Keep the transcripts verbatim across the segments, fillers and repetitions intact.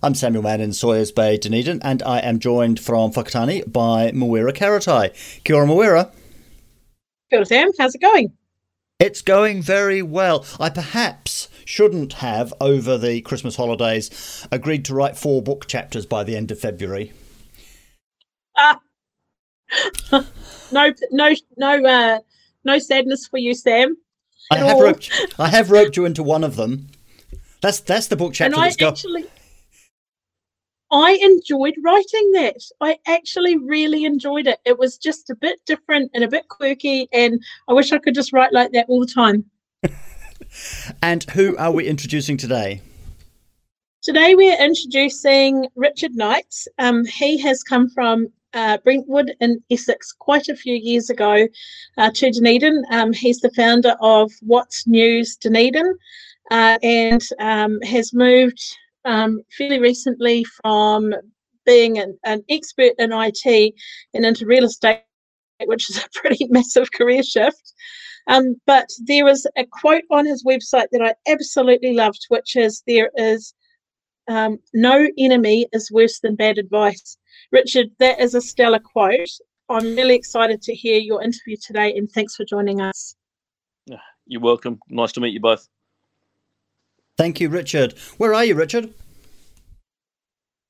I'm Samuel Mann in Sawyers Bay, Dunedin, and I am joined from Whakatāne by Moira Karetai. Kia ora, Moira. Kia ora, Sam. How's it going? It's going very well. I perhaps shouldn't have, over the Christmas holidays, agreed to write four book chapters by the end of February. Ah, uh, no, no, no, uh, no sadness for you, Sam. I have all. roped. I have roped you into one of them. That's that's the book chapter. And that's I go- actually. I enjoyed writing that. I actually really enjoyed it. It was just a bit different and a bit quirky, and I wish I could just write like that all the time. And who are we introducing today? Today we are introducing Richard Knight. Um, he has come from uh, Brentwood in Essex quite a few years ago uh, to Dunedin. Um, he's the founder of What's News Dunedin uh, and um, has moved... Um, fairly recently from being an, an expert in I T and into real estate, which is a pretty massive career shift. Um, but there was a quote on his website that I absolutely loved, which is, there is um, no enemy is worse than bad advice. Richard, that is a stellar quote. I'm really excited to hear your interview today, and thanks for joining us. You're welcome. Nice to meet you both. Thank you, Richard. Where are you, Richard?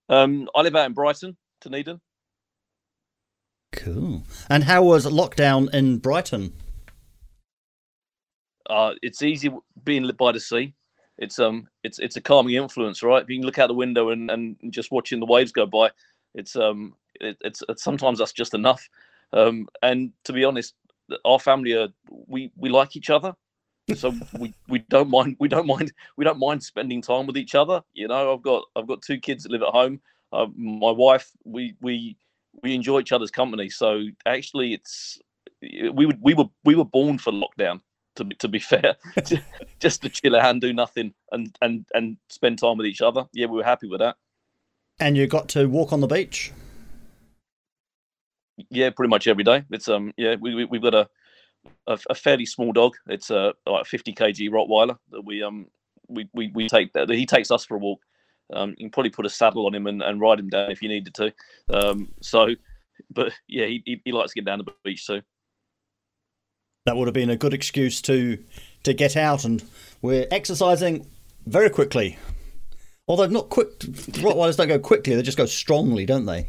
Um, I live out in Brighton, Dunedin. Cool. And how was lockdown in Brighton? Uh, it's easy being by the sea. It's um, it's it's a calming influence, right? If you can look out the window and, and just watching the waves go by, it's um, it, it's, it's sometimes that's just enough. Um, and to be honest, our family are we, we like each other. So we, we don't mind we don't mind we don't mind spending time with each other. You know, I've got I've got two kids that live at home. Uh, my wife, we we we enjoy each other's company. So actually, it's we would we were we were born for lockdown. To be, to be fair, just to chill out and do nothing and, and and spend time with each other. Yeah, we were happy with that. And you got to walk on the beach. Yeah, pretty much every day. It's um yeah we, we we've got a. A, a fairly small dog. It's a like fifty kilogram Rottweiler that we um we we, we take that he takes us for a walk. Um, you can probably put a saddle on him and, and ride him down if you needed to. Um, so, but yeah, he, he he likes to get down the beach too. That would have been a good excuse to to get out, and we're exercising very quickly. Although not quick, Rottweilers don't go quickly. They just go strongly, don't they?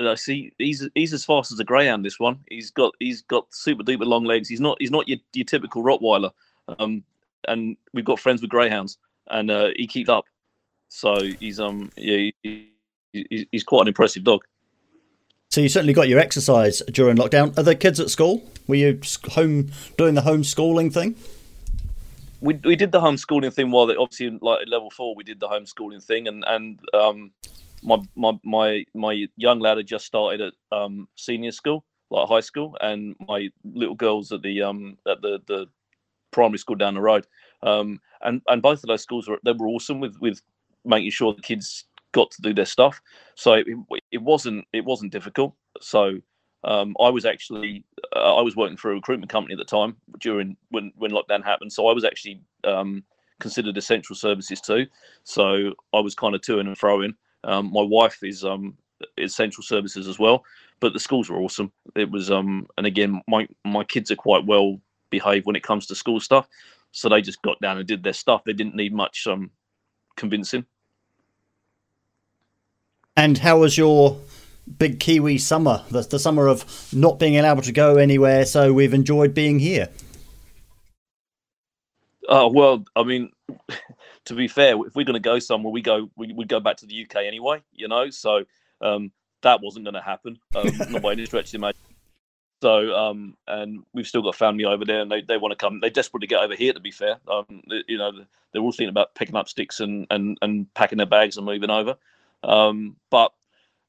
I see he's he's as fast as a greyhound. This one, he's got he's got super duper long legs. He's not he's not your, your typical Rottweiler. Um, and we've got friends with greyhounds, and uh, he keeps up. So he's um yeah he, he, he's quite an impressive dog. So you certainly got your exercise during lockdown. Are the kids at school? Were you home doing the homeschooling thing? We we did the homeschooling thing while they, obviously like at level four we did the homeschooling thing, and and um. My, my my my young lad had just started at um, senior school, like high school, and my little girl's at the um at the, the primary school down the road. Um and, and both of those schools were they were awesome with, with making sure the kids got to do their stuff. So it, it wasn't it wasn't difficult. So um I was actually uh, I was working for a recruitment company at the time during when when lockdown happened. So I was actually um considered essential services too. So I was kind of to and fro in. Um, my wife is um, essential services as well, but the schools were awesome. It was, um, and again, my, my kids are quite well behaved when it comes to school stuff, so they just got down and did their stuff. They didn't need much um, convincing. And how was your big Kiwi summer, the, the summer of not being able to go anywhere, so we've enjoyed being here? Oh, well, I mean, to be fair, if we're going to go somewhere, we go we would go back to the U K anyway, you know, so um, that wasn't going to happen, um, not by any stretch of the imagination. So, um, and we've still got family over there, and they, they want to come. They desperately get over here, to be fair. Um, they, you know, they're all thinking about picking up sticks and, and, and packing their bags and moving over. Um, but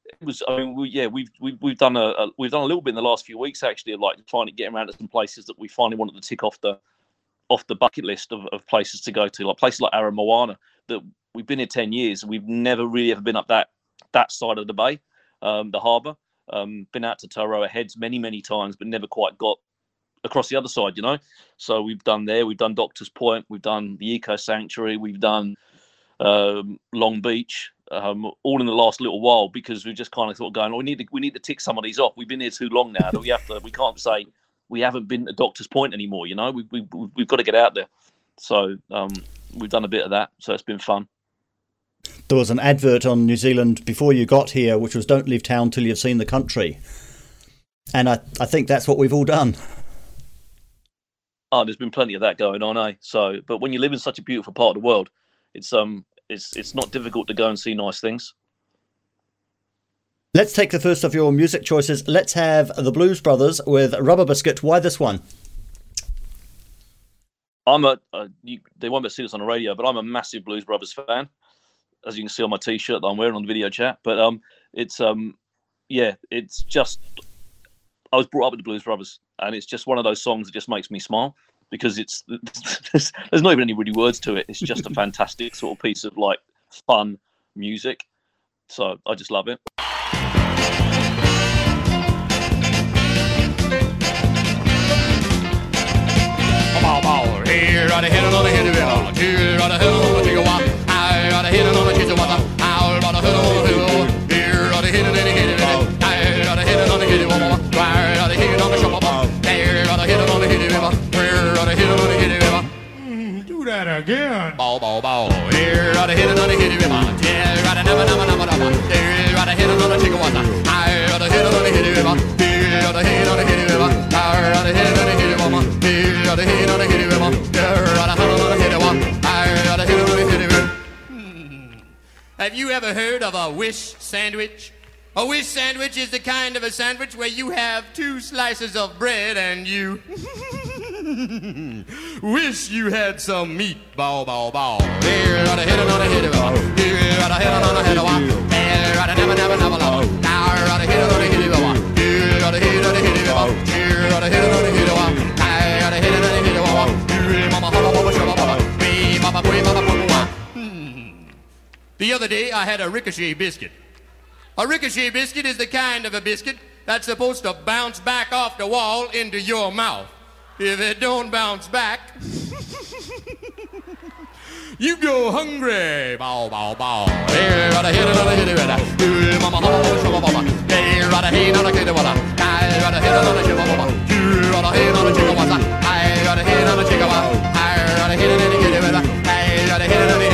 it was, I mean, we, yeah, we've, we've, we've done a, a, we've done a little bit in the last few weeks, actually, of like trying to get around to some places that we finally wanted to tick off the, off the bucket list of, of places to go to, like places like Aramoana, that we've been here ten years. And we've never really ever been up that, that side of the bay, um, the harbour. Um, been out to Toroa Heads many, many times, but never quite got across the other side, you know. So we've done there. We've done Doctor's Point. We've done the Eco Sanctuary. We've done um, Long Beach, um, all in the last little while, because we've just kind of thought, going, oh, we need to we need to tick some of these off. We've been here too long now. That we have to. We can't say we haven't been to Doctor's Point anymore, you know. We, we, we've got to get out there. So um, we've done a bit of that. So it's been fun. There was an advert on New Zealand before you got here, which was "Don't leave town till you've seen the country," and I, I think that's what we've all done. Oh, there's been plenty of that going on, eh? So, but when you live in such a beautiful part of the world, it's um, it's it's not difficult to go and see nice things. Let's take the first of your music choices. Let's have the Blues Brothers with Rubber Biscuit. Why this one? I'm a uh, you, they won't be able to see this on the radio, but I'm a massive Blues Brothers fan, as you can see on my T-shirt that I'm wearing on the video chat. But um, it's, um, yeah, it's just, I was brought up with the Blues Brothers, and it's just one of those songs that just makes me smile, because it's, there's, there's not even any really words to it. It's just a fantastic sort of piece of, like, fun music. So I just love it. Come on, ball, here, right ahead, and on the head of it all, here, right ahead, on the jiggle wop. I'll hit it on the kitchen water. I'll run a hill, hill. Here, I'll hit it in the hit it. I'll hit it on the hit it one more. Where, I'll hit it on the shop bar. There, I'll hit it on the hit it river. Where, I'll hit it on the hit it river. Do that again. Bow, bow, bow. Here, I'll hit it on the hit it river. Yeah, right a number, number, number, number. There, I'll hit it on the chicken water. I'll hit it on the hit it river. Here, I'll hit it on the hit it river. There, I'll hit it on the hit it one more. Here, I'll hit it on the hit it river. There, I'll hit it on the hit it one. I'll hit it on the hit it river. Have you ever heard of a wish sandwich? A wish sandwich is the kind of a sandwich where you have two slices of bread and you wish you had some meat. Bow, bow, bow. Here, right ahead, and on ahead, here, right ahead, and on ahead, there, right never, never, never, never. Now, right ahead, on ahead, here, right ahead, on ahead, here, right ahead, on ahead, right ahead, on ahead, here, mama, mama, mama, mama, me, mama, me, mama, mama. The other day, I had a ricochet biscuit. A ricochet biscuit is the kind of a biscuit that's supposed to bounce back off the wall into your mouth. If it don't bounce back, you go hungry. Bow, bow, bow. Here, right ahead, and on ahead, here, mama, mama, mama, mama. Here, right ahead, on ahead, mama. Here, right ahead, on ahead, mama. Here, right ahead, on ahead, mama. Here, right ahead, on ahead, mama. Here, right ahead, on ahead, mama. Here, right ahead, on ahead, mama.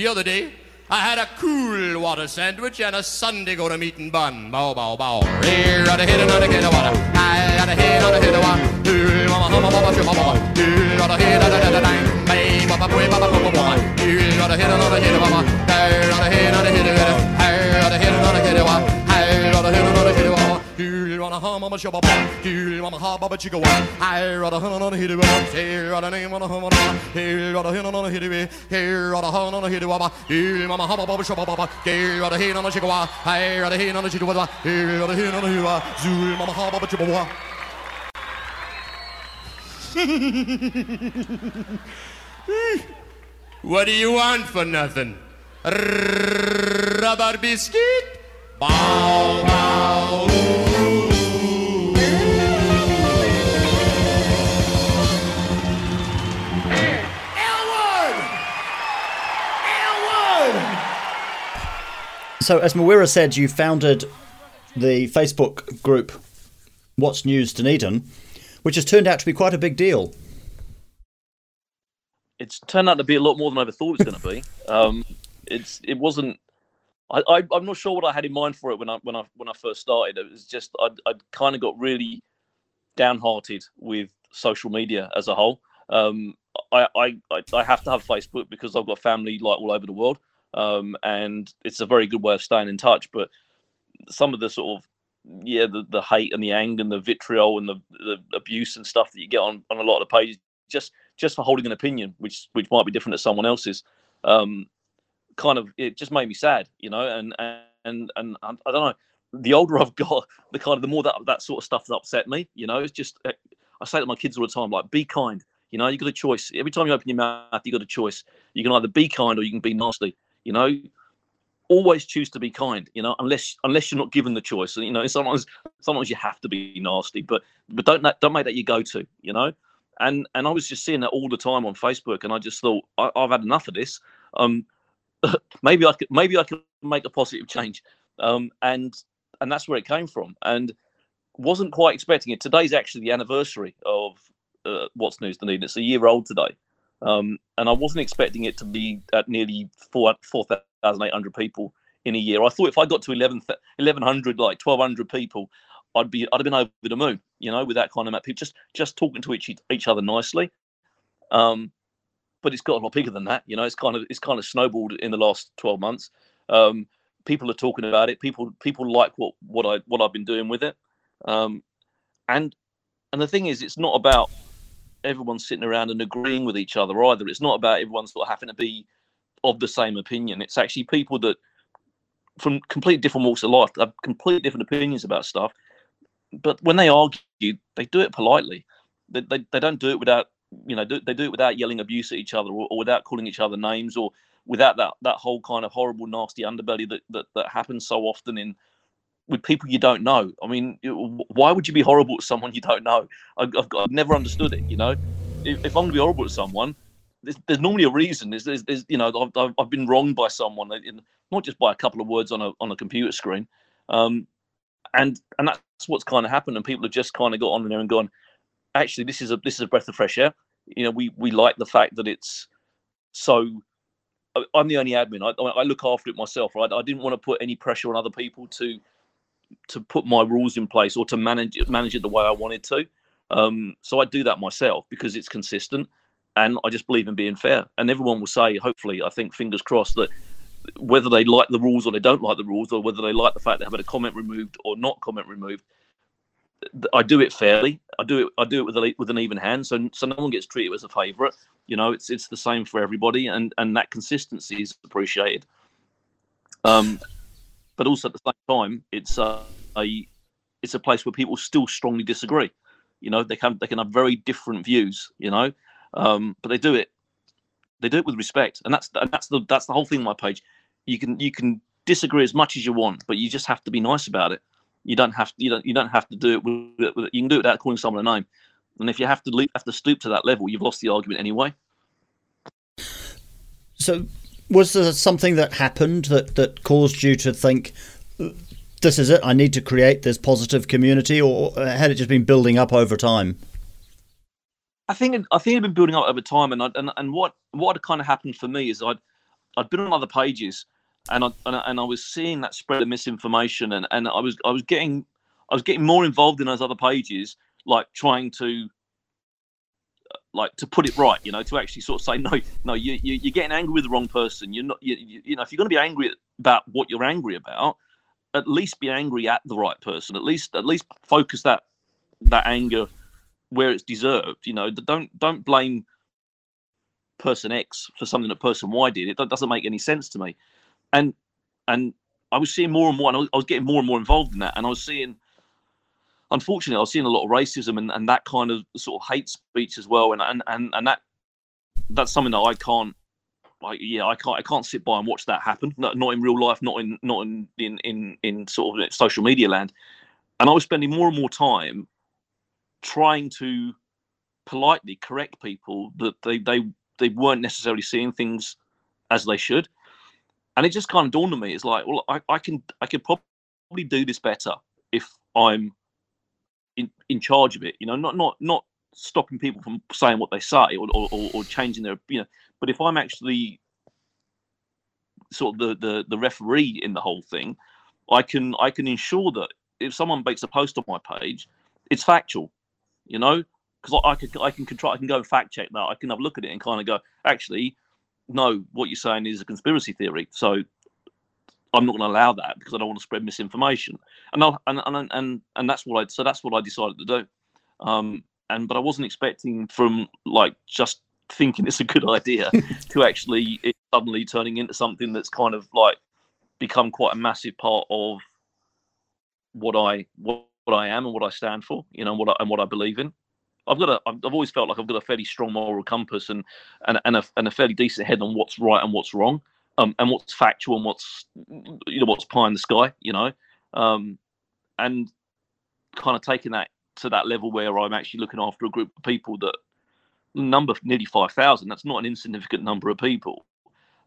The other day, I had a cool water sandwich and a Sunday go to meat and bun. Bow, bow, bow. Here, right ahead, and on ahead, water. Here, right ahead, on ahead, water. Here, mama, mama, mama, mama. Here, right ahead, on ahead, water. May, papa, boy, papa, papa, mama. Here, right ahead, on ahead, mama. Here, right ahead, on ahead, water. Here, right ahead, on ahead, water. Here, right ahead, on ahead, water. Here, on a hum, mama, shabba, bum. Here, mama, ha, baba, chicka, water. Here, right ahead, on ahead, water. Here, right ahead, on ahead, water. Here, right ahead, on ahead, water. Here, right ahead, on ahead, water. Here, mama, hubba, bubba, shabba, bubba. Here, right ahead, on a chicka, water. Here, right ahead, on a chicka, water. Here, right ahead, on ahead, water. Zoo, mama, ha, baba, chicka, water. What do you want for nothing? Rubber biscuit? Bow, bow, ooh. Elwood! Elwood! So, as Moira said, you founded the Facebook group What's News Dunedin, which has turned out to be quite a big deal. It's turned out to be a lot more than I ever thought it was going to be. Um, it's it wasn't. I, I I'm not sure what I had in mind for it when I when I when I first started. It was just I I kind of got really downhearted with social media as a whole. Um, I, I I have to have Facebook because I've got family like all over the world, um, and it's a very good way of staying in touch. But some of the sort of yeah, the, the hate and the anger and the vitriol and the, the abuse and stuff that you get on, on a lot of the pages just just for holding an opinion, which which might be different to someone else's, um, kind of it just made me sad, you know. And and and I don't know. The older I've got, the kind of the more that that sort of stuff that upset me, you know. It's just I say to my kids all the time, like, be kind. You know, you've got a choice. Every time you open your mouth, you've got a choice. You can either be kind or you can be nasty. You know, always choose to be kind, you know, unless unless you're not given the choice. You know, sometimes sometimes you have to be nasty, but but don't don't make that your go-to, you know. And and I was just seeing that all the time on Facebook, and I just thought, I, I've had enough of this. Um, maybe I could maybe I could make a positive change. Um, and and that's where it came from. And wasn't quite expecting it. Today's actually the anniversary of Uh, What's News Dunedin. It's a year old today, um, and I wasn't expecting it to be at nearly four four thousand eight hundred people in a year. I thought if I got to eleven eleven hundred, like twelve hundred people, I'd be I'd have been over the moon, you know, with that kind of amount of people just just talking to each each other nicely. Um, but it's got a lot bigger than that, you know. It's kind of it's kind of snowballed in the last twelve months. Um, people are talking about it. People people like what what I what I've been doing with it, um, and and the thing is, it's not about everyone's sitting around and agreeing with each other either. It's not about everyone's sort of having to be of the same opinion. It's actually people that from completely different walks of life have completely different opinions about stuff, but when they argue, they do it politely. They, they, they don't do it without, you know, do, they do it without yelling abuse at each other, or, or without calling each other names, or without that that whole kind of horrible nasty underbelly that that, that happens so often in with people you don't know. I mean, why would you be horrible to someone you don't know? I've, I've, got, I've never understood it, you know. If, if I'm going to be horrible to someone, there's, there's normally a reason. There's, there's, there's you know, I've, I've been wronged by someone, not just by a couple of words on a on a computer screen. Um, and and that's what's kind of happened. And people have just kind of got on there and gone, actually, this is a this is a breath of fresh air. You know, we we like the fact that it's so. I'm the only admin. I, I look after it myself. Right? I didn't want to put any pressure on other people to. to put my rules in place or to manage it, manage it the way I wanted to. Um, so I do that myself because it's consistent, and I just believe in being fair. And everyone will say, hopefully, I think, fingers crossed, that whether they like the rules or they don't like the rules, or whether they like the fact they have had a comment removed or not comment removed, I do it fairly. I do it. I do it with a, with an even hand. So so no one gets treated as a favourite. You know, it's it's the same for everybody, and and that consistency is appreciated. Um. But also at the same time, it's a, a it's a place where people still strongly disagree. You know, they can they can have very different views. You know, um, but they do it they do it with respect, and that's and that's the that's the whole thing on my page. You can you can disagree as much as you want, but you just have to be nice about it. You don't have to, you don't you don't have to do it. With, with, you can do it without calling someone a name. And if you have to leave, have to stoop to that level, you've lost the argument anyway. So. Was there something that happened that, that caused you to think, this is it, I need to create this positive community, or had it just been building up over time? I think it, I think it'd been building up over time, and I, and and what what had kind of happened for me is I'd I'd been on other pages, and I and I, and I was seeing that spread of misinformation, and, and I was I was getting I was getting more involved in those other pages, like trying to. Like to put it right, you know, to actually sort of say, no, no, you, you you're getting angry with the wrong person. You're not, you, you, you know, if you're going to be angry about what you're angry about, at least be angry at the right person. At least, at least focus that that anger where it's deserved. You know, don't don't blame person X for something that person Y did. It doesn't make any sense to me. And and I was seeing more and more, and I was, I was getting more and more involved in that, and I was seeing. Unfortunately, I was seeing a lot of racism and, and that kind of sort of hate speech as well, and and, and, and that that's something that I can't, like, yeah, I can't I can't sit by and watch that happen. Not, not in real life, not in not in, in in in sort of social media land. And I was spending more and more time trying to politely correct people that they they they weren't necessarily seeing things as they should. And it just kind of dawned on me, it's like, well, I, I can I could probably do this better if I'm In, in charge of it, you know, not not not stopping people from saying what they say or, or or changing their, you know, but if I'm actually sort of the, the, the referee in the whole thing, I can I can ensure that if someone makes a post on my page, it's factual, you know, because I, I could I can control I can go and fact check that. I can have a look at it and kind of go, actually, no, what you're saying is a conspiracy theory. So I'm not going to allow that because I don't want to spread misinformation. And I'll, and and and and that's what I so that's what I decided to do. Um, and but I wasn't expecting from like just thinking it's a good idea to actually it suddenly turning into something that's kind of like become quite a massive part of what I what, what I am and what I stand for, you know, and what I, and what I believe in. I've got a I've always felt like I've got a fairly strong moral compass and and and a and a fairly decent head on what's right and what's wrong. Um, and what's factual and what's, you know, what's pie in the sky, you know, um, and kind of taking that to that level where I'm actually looking after a group of people that number nearly five thousand. That's not an insignificant number of people.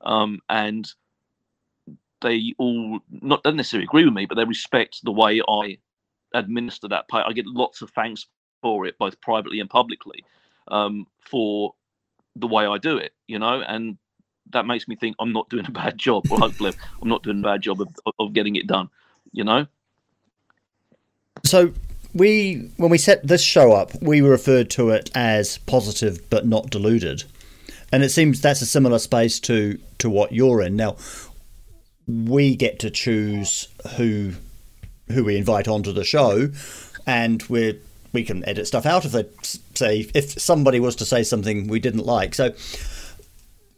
Um, and they all not don't necessarily agree with me, but they respect the way I administer that. I get lots of thanks for it, both privately and publicly, um, for the way I do it, you know, and that makes me think I'm not doing a bad job. Well, hopefully I'm not doing a bad job of, of getting it done, you know? So we, when we set this show up, we referred to it as positive but not deluded. And it seems that's a similar space to, to what you're in. Now, we get to choose who who we invite onto the show, and we're, we can edit stuff out if they say, if somebody was to say something we didn't like. So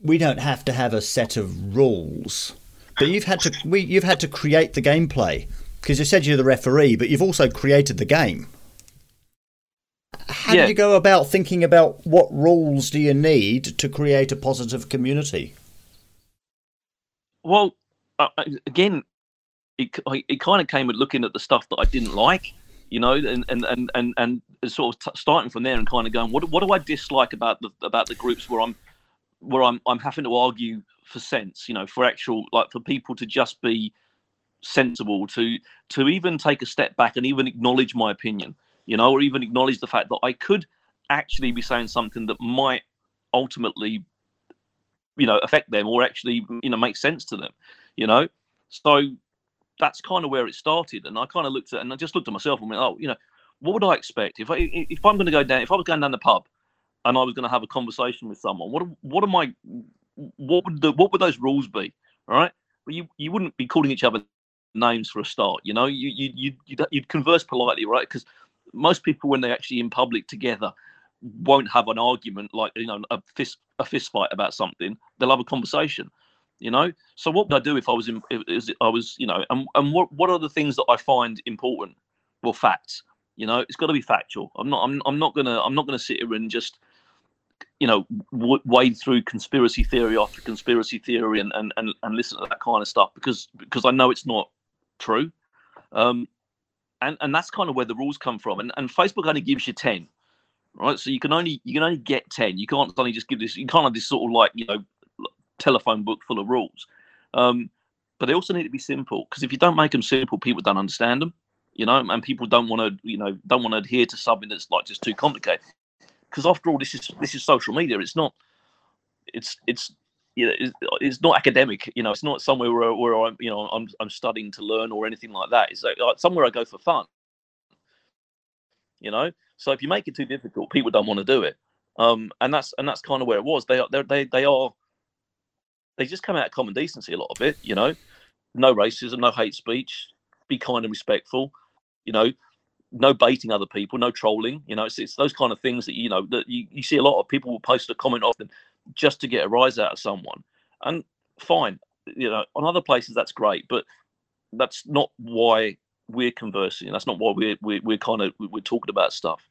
we don't have to have a set of rules, but you've had to we, you've had to create the gameplay, because you said you're the referee, but you've also created the game. How yeah. do you go about thinking about what rules do you need to create a positive community? Well, uh, again, it it kind of came at looking at the stuff that I didn't like, you know, and and and and, and sort of t- starting from there and kind of going, what what do I dislike about the about the groups where I'm. where I'm, I'm having to argue for sense, you know, for actual, like for people to just be sensible, to, to even take a step back and even acknowledge my opinion, you know, or even acknowledge the fact that I could actually be saying something that might ultimately, you know, affect them or actually, you know, make sense to them, you know? So that's kind of where it started. And I kind of looked at, and I just looked at myself and went, oh, you know, what would I expect if I, if I'm going to go down, if I was going down the pub, and I was going to have a conversation with someone, What what am I? What would the, what would those rules be? All right, well, you you wouldn't be calling each other names for a start. You know, you you you you'd, you'd converse politely, right? Because most people, when they're actually in public together, won't have an argument like you know a fist a fist fight about something. They'll have a conversation. You know, so what would I do if I was in? If, if I was you know, and and what what are the things that I find important? Well, facts. You know, it's got to be factual. I'm not I'm I'm not gonna I'm not gonna sit here and just you know, w- wade through conspiracy theory after conspiracy theory and, and, and, and listen to that kind of stuff because because I know it's not true. Um, and, and that's kind of where the rules come from. And and Facebook only gives you ten, right? So you can only you can only get ten. You can't only just give this, you can't have this sort of like, you know, telephone book full of rules. Um, but they also need to be simple, because if you don't make them simple, people don't understand them, you know, and people don't want to, you know, don't want to adhere to something that's like just too complicated. Because after all, this is this is social media. It's not, it's it's you know, it's, it's not academic. You know, it's not somewhere where, where I'm you know I'm I'm studying to learn or anything like that. It's like, like somewhere I go for fun. You know, so if you make it too difficult, people don't want to do it. Um, and that's and that's kind of where it was. They are they they are they just come out of common decency a lot of it. You know, no racism, no hate speech, be kind and respectful. You know. No baiting other people, no trolling. You know, it's, it's those kind of things that, you know, that you, you see a lot of people will post a comment often just to get a rise out of someone. And fine, you know, on other places that's great, but that's not why we're conversing. That's not why we're we're, we're kind of we're talking about stuff.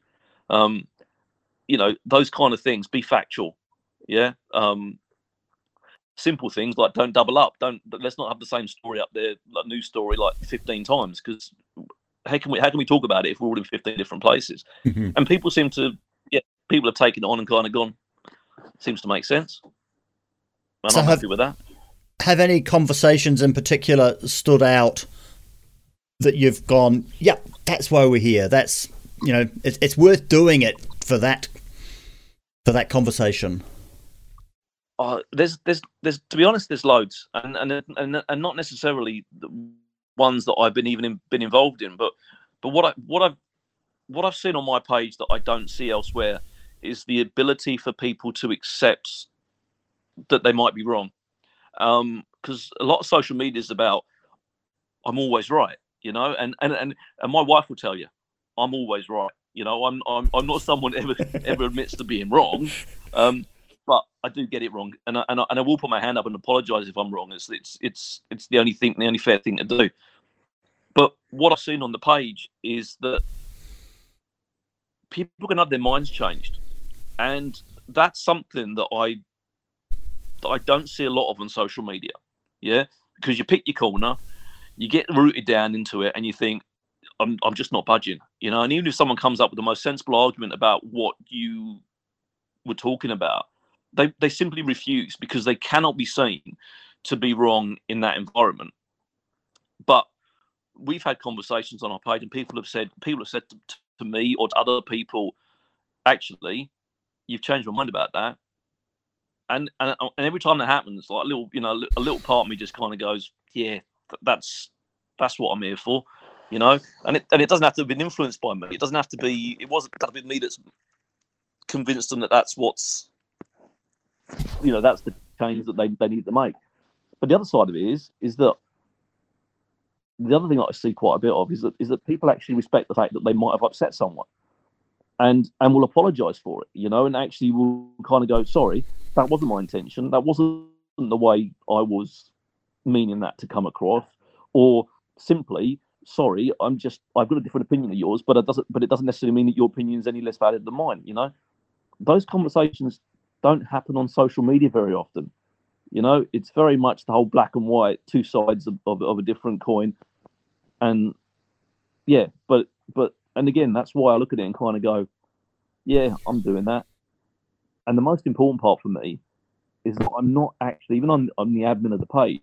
Um, you know, those kind of things. Be factual, yeah. Um, simple things like don't double up. Don't let's not have the same story up there, like news story, like fifteen times, because. How can we how can we talk about it if we're all in fifteen different places? Mm-hmm. And people seem to, yeah, people have taken it on and kind of gone. Seems to make sense. And so I'm have, happy with that. Have any conversations in particular stood out that you've gone, yeah, that's why we're here. That's you know, it's it's worth doing it for that for that conversation. oh, there's there's there's to be honest, there's loads, and and and, and not necessarily the ones that I've been even in, been involved in, but but what I what I've what I've seen on my page that I don't see elsewhere is the ability for people to accept that they might be wrong, um, because a lot of social media is about I'm always right, you know, and and and and my wife will tell you I'm always right. You know, I'm I'm I'm not someone ever ever admits to being wrong, um, but I do get it wrong, and I, and I and I will put my hand up and apologise if I'm wrong. It's it's it's it's the only thing, the only fair thing to do. But what I've seen on the page is that people can have their minds changed, and that's something that I that I don't see a lot of on social media. Yeah, because you pick your corner, you get rooted down into it, and you think, I'm I'm just not budging, you know. And even if someone comes up with the most sensible argument about what you were talking about, they they simply refuse because they cannot be seen to be wrong in that environment. But we've had conversations on our page, and people have said people have said to, to me or to other people, actually, you've changed my mind about that. And and and every time that happens, like a little, you know, a little part of me just kind of goes, yeah, that's that's what I'm here for. You know, and it and it doesn't have to have been influenced by me. It doesn't have to be. It wasn't that it me that's convinced them that that's what's, you know, that's the change that they, they need to make. But the other side of it is is that the other thing I see quite a bit of is that is that people actually respect the fact that they might have upset someone, and and will apologise for it. You know, and actually will kind of go, sorry, that wasn't my intention. That wasn't the way I was meaning that to come across, or simply. Sorry, I'm just I've got a different opinion of yours, but it doesn't but it doesn't necessarily mean that your opinion is any less valid than mine, you know? Those conversations don't happen on social media very often. You know, it's very much the whole black and white, two sides of, of, of a different coin. And yeah, but but and again, that's why I look at it and kind of go, yeah, I'm doing that. And the most important part for me is that I'm not actually, even on on the admin of the page,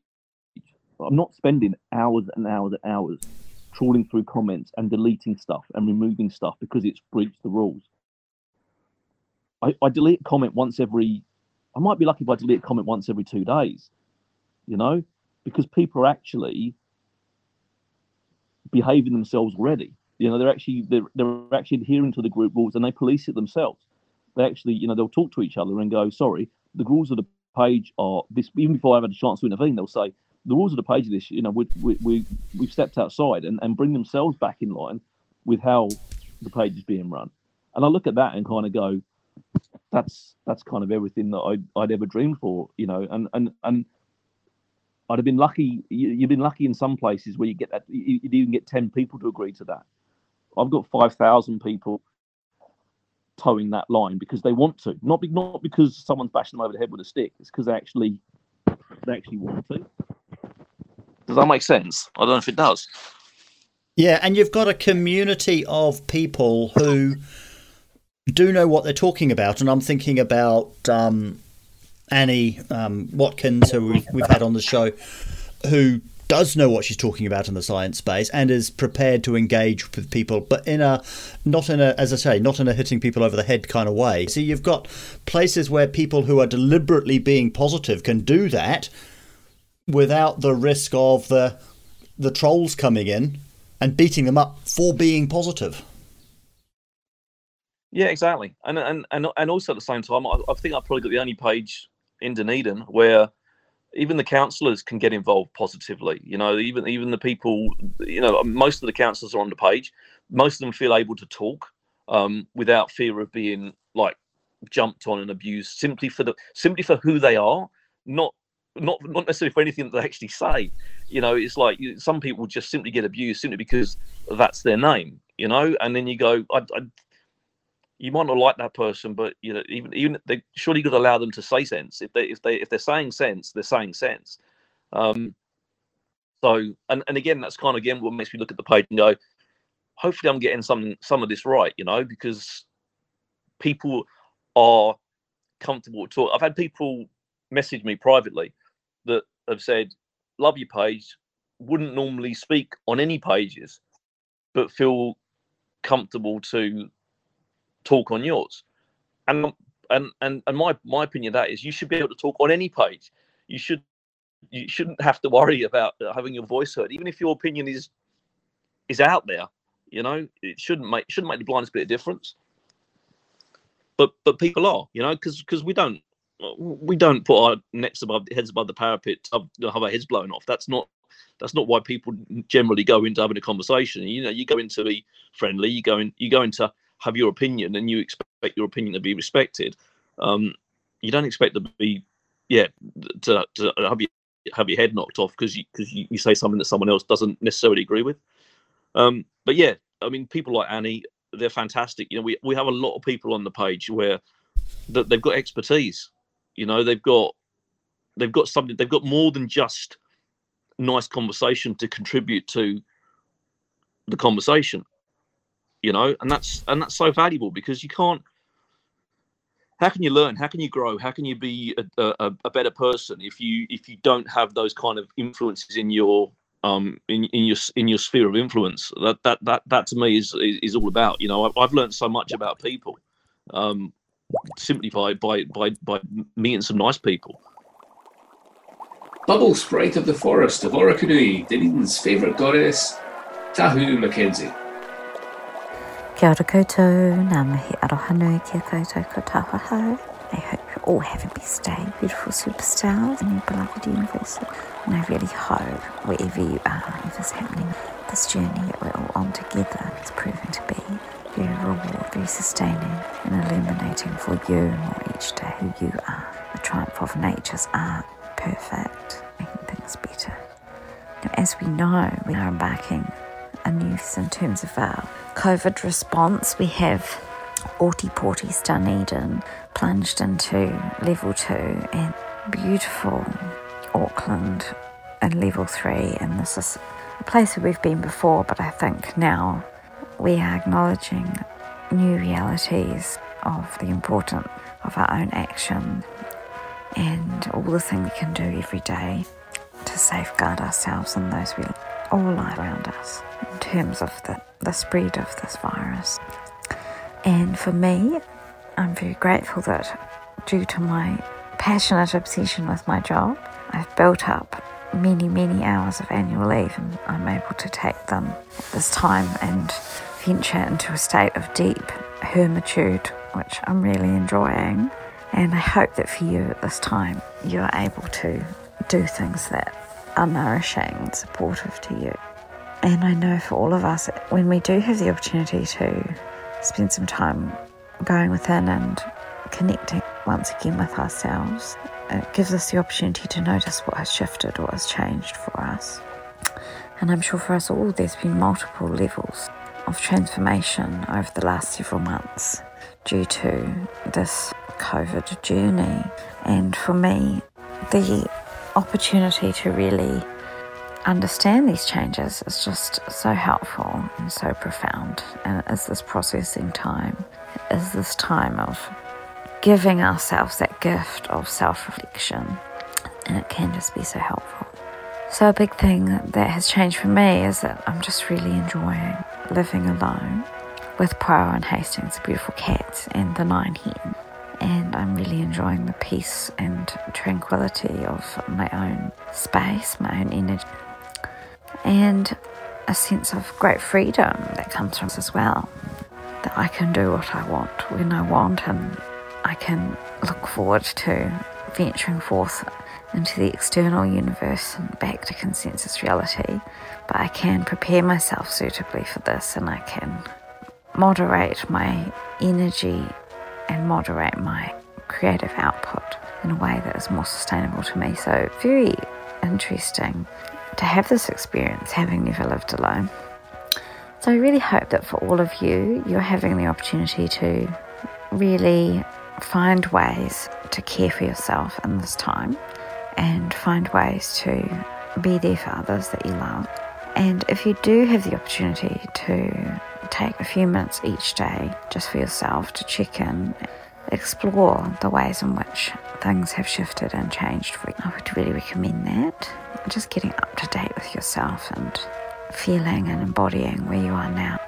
I'm not spending hours and hours and hours trawling through comments and deleting stuff and removing stuff because it's breached the rules. I, I delete a comment once every, I might be lucky if I delete a comment once every two days, you know, because people are actually behaving themselves already. You know, they're actually, they're, they're actually adhering to the group rules and they police it themselves. They actually, you know, they'll talk to each other and go, sorry, the rules of the page are this, even before I've had a chance to intervene, they'll say, the rules of the page of this, you know, we, we, we, we've stepped outside and, and bring themselves back in line with how the page is being run. And I look at that and kind of go, that's that's kind of everything that I, I'd ever dreamed for, you know, and and, and I'd have been lucky. You, you've been lucky in some places where you get that, you'd even get ten people to agree to that. I've got five thousand people towing that line because they want to, not, be, not because someone's bashing them over the head with a stick. It's because they actually, they actually want to. Does that make sense? I don't know if it does. Yeah, and you've got a community of people who do know what they're talking about, and I'm thinking about um, Annie um, Watkins, who we've, we've had on the show, who does know what she's talking about in the science space and is prepared to engage with people, but in a not in a as I say, not in a hitting people over the head kind of way. So you've got places where people who are deliberately being positive can do that, without the risk of the the trolls coming in and beating them up for being positive. Yeah, exactly. And and and, and also at the same time, I, I think I've probably got the only page in Dunedin where even the councillors can get involved positively. You know, even even the people, you know, most of the councillors are on the page. Most of them feel able to talk um, without fear of being like jumped on and abused simply for the simply for who they are, not. Not not necessarily for anything that they actually say. You know, it's like you, some people just simply get abused simply because that's their name, you know, and then you go, I, I, you might not like that person, but, you know, even even they surely could allow them to say sense. If, they, if, they, if they're saying sense, they're saying sense. Um, so, and, and again, that's kind of, again, what makes me look at the page and go, hopefully I'm getting some, some of this right, you know, because people are comfortable to talk. I've had people message me privately that have said, love your page, wouldn't normally speak on any pages, but feel comfortable to talk on yours. And and and and my my opinion of that is you should be able to talk on any page. You should you shouldn't have to worry about having your voice heard, even if your opinion is is out there. You know, it shouldn't make shouldn't make the blindest bit of difference. But but people are, you know, because because we don't we don't put our necks above heads above the parapet to have our heads blown off. That's not that's not why people generally go into having a conversation. You know, you go in to be friendly. You go in you go into have your opinion, and you expect your opinion to be respected. Um, you don't expect to be, yeah, to, to have your have your head knocked off because you because you, you say something that someone else doesn't necessarily agree with. Um, but yeah, I mean, people like Annie, they're fantastic. You know, we we have a lot of people on the page where that they've got expertise. You know, they've got they've got something. They've got more than just nice conversation to contribute to the conversation. You know, and that's and that's so valuable because you can't. How can you learn? How can you grow? How can you be a, a, a better person if you if you don't have those kind of influences in your um in, in your in your sphere of influence? That that that that to me is is, is all about. You know, I've, I've learned so much about people, um, simply by by by by meeting some nice people. Bubble sprite of the forest of Orokonui, Dunedin's favourite goddess, Tahu Mackenzie. Kia ora koutou, ngā mihi arohanui, kia koutou kotaua hau. I hope you're all having a best day, beautiful superstars in your beloved universe. And I really hope wherever you are, if it's happening, this journey that we're all on together is proving to be very rewarding, very sustaining and illuminating for you more each day who you are. The triumph of nature's art, perfect, making things better. Now, as we know, we are embarking a new in terms of our COVID response. We have Ōtepoti Dunedin plunged into level two and beautiful Auckland in level three, and this is a place where we've been before, but I think now we are acknowledging new realities of the importance of our own action and all the things we can do every day to safeguard ourselves and those we love. All life around us in terms of the, the spread of this virus. And for me, I'm very grateful that due to my passionate obsession with my job, I've built up many, many hours of annual leave, and I'm able to take them at this time and venture into a state of deep hermitude, which I'm really enjoying. And I hope that for you at this time, you're able to do things that are nourishing and supportive to you. And I know for all of us, when we do have the opportunity to spend some time going within and connecting once again with ourselves, it gives us the opportunity to notice what has shifted or has changed for us. And I'm sure for us all, there's been multiple levels of transformation over the last several months due to this COVID journey. And for me, the opportunity to really understand these changes is just so helpful and so profound, and it is this processing time, it is this time of giving ourselves that gift of self-reflection, and it can just be so helpful. So a big thing that has changed for me is that I'm just really enjoying living alone with Poirot and Hastings, the beautiful cats, and the nine hens. And I'm really enjoying the peace and tranquility of my own space, my own energy, and a sense of great freedom that comes from this as well, that I can do what I want when I want, and I can look forward to venturing forth into the external universe and back to consensus reality. But I can prepare myself suitably for this, and I can moderate my energy and moderate my creative output in a way that is more sustainable to me. So very interesting to have this experience, having never lived alone. So I really hope that for all of you, you're having the opportunity to really find ways to care for yourself in this time and find ways to be there for others that you love. And if you do have the opportunity to take a few minutes each day just for yourself to check in, explore the ways in which things have shifted and changed for you, I would really recommend that. Just getting up to date with yourself and feeling and embodying where you are now.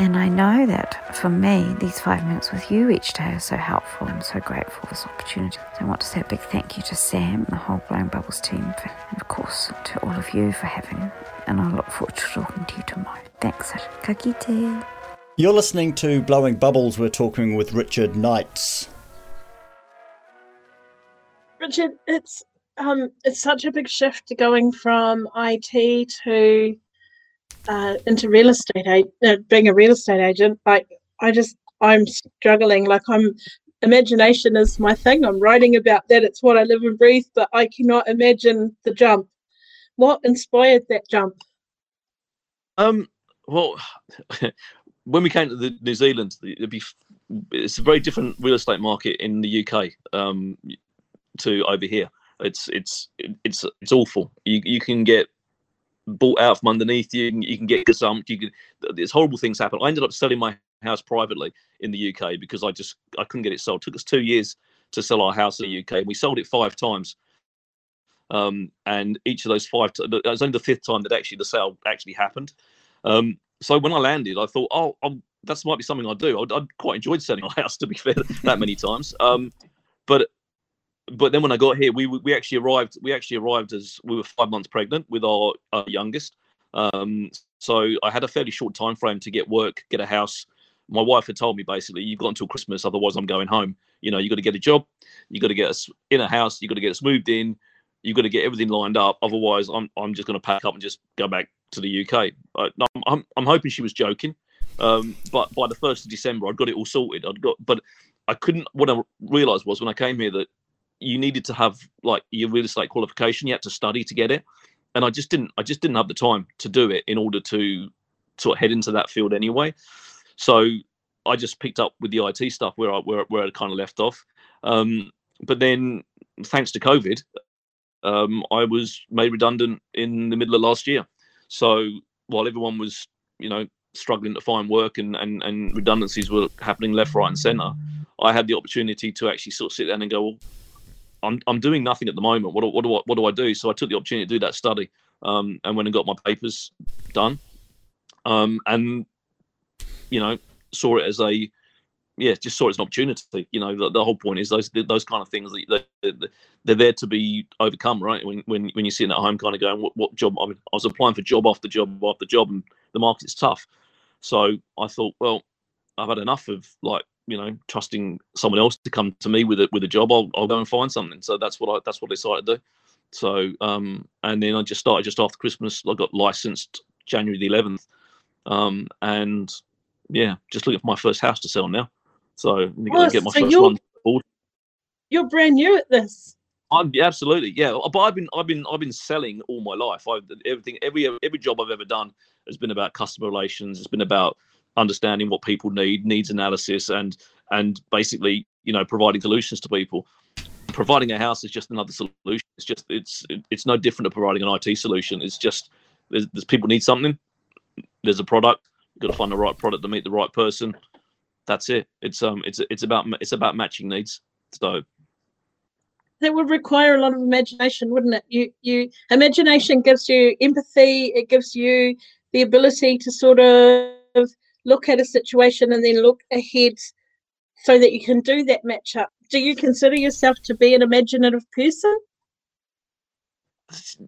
And I know that for me, these five minutes with you each day are so helpful. I'm so grateful for this opportunity. So I want to say a big thank you to Sam and the whole Blowing Bubbles team, for, and of course to all of you for having. And I look forward to talking to you tomorrow. Thanks. Ka kite. You're listening to Blowing Bubbles. We're talking with Richard Knight. Richard, it's um, it's such a big shift going from I T to uh, into real estate. Uh, being a real estate agent, like I just I'm struggling. Like I'm, imagination is my thing. I'm writing about that. It's what I live and breathe. But I cannot imagine the jump. What inspired that jump? Um. Well, when we came to the New Zealand, it'd be it's a very different real estate market in the U K. Um. To over here, it's it's it's it's awful. You you can get bought out from underneath you. You can, you can get gazumped. You can. There's horrible things happen. I ended up selling my house privately in the U K because I just I couldn't get it sold. It took us two years to sell our house in the U K. We sold it five times, um, and each of those five. T- it was only the fifth time that actually the sale actually happened. Um, so when I landed, I thought, oh, I'm, that's might be something I do. I quite enjoyed selling my house, to be fair, that many times. Um, but But then when I got here, we we actually arrived. We actually arrived as we were five months pregnant with our, our youngest. Um, so I had a fairly short time frame to get work, get a house. My wife had told me basically, you've got until Christmas, otherwise I'm going home. You know, you got to get a job, you got to get us in a house, you got to get us moved in, you got to get everything lined up. Otherwise, I'm I'm just going to pack up and just go back to the U K. I, I'm, I'm I'm hoping she was joking, um, but by the first of December, I'd got it all sorted. I'd got, but I couldn't. What I realised was when I came here that you needed to have like your real estate qualification. You had to study to get it, and I just didn't. I just didn't have the time to do it in order to sort of head into that field anyway. So I just picked up with the I T stuff where I where where I kind of left off. Um, but then, thanks to COVID, um, I was made redundant in the middle of last year. So while everyone was, you know, struggling to find work and and and redundancies were happening left, right, and centre, I had the opportunity to actually sort of sit down and go, well, I'm I'm doing nothing at the moment. What what do I what do I do? So I took the opportunity to do that study, um, and went and got my papers done, um, and you know saw it as a yeah just saw it as an opportunity. You know the, the whole point is those those kind of things that they, they're there to be overcome, right? When when when you're sitting at home, kind of going, what what job? I mean, I was applying for job after job after job, and the market's tough. So I thought, well, I've had enough of like. You know, trusting someone else to come to me with a with a job, I'll I'll go and find something. So that's what I that's what I decided to do. So um, and then I just started just after Christmas. I got licensed January the eleventh, um, and yeah, just looking for my first house to sell now. So I'm gonna oh, get my so first one. You're brand new at this. I'm absolutely yeah, but I've been I've been I've been selling all my life. I everything every every job I've ever done has been about customer relations. It's been about understanding what people need, needs analysis, and and basically, you know, providing solutions to people. Providing a house is just another solution. It's just it's it's no different to providing an I T solution. It's just there's, there's people need something. There's a product. You've got to find the right product to meet the right person. That's it. It's um it's it's about it's about matching needs. So that would require a lot of imagination, wouldn't it? You you imagination gives you empathy. It gives you the ability to sort of look at a situation and then look ahead so that you can do that matchup. Do you consider yourself to be an imaginative person?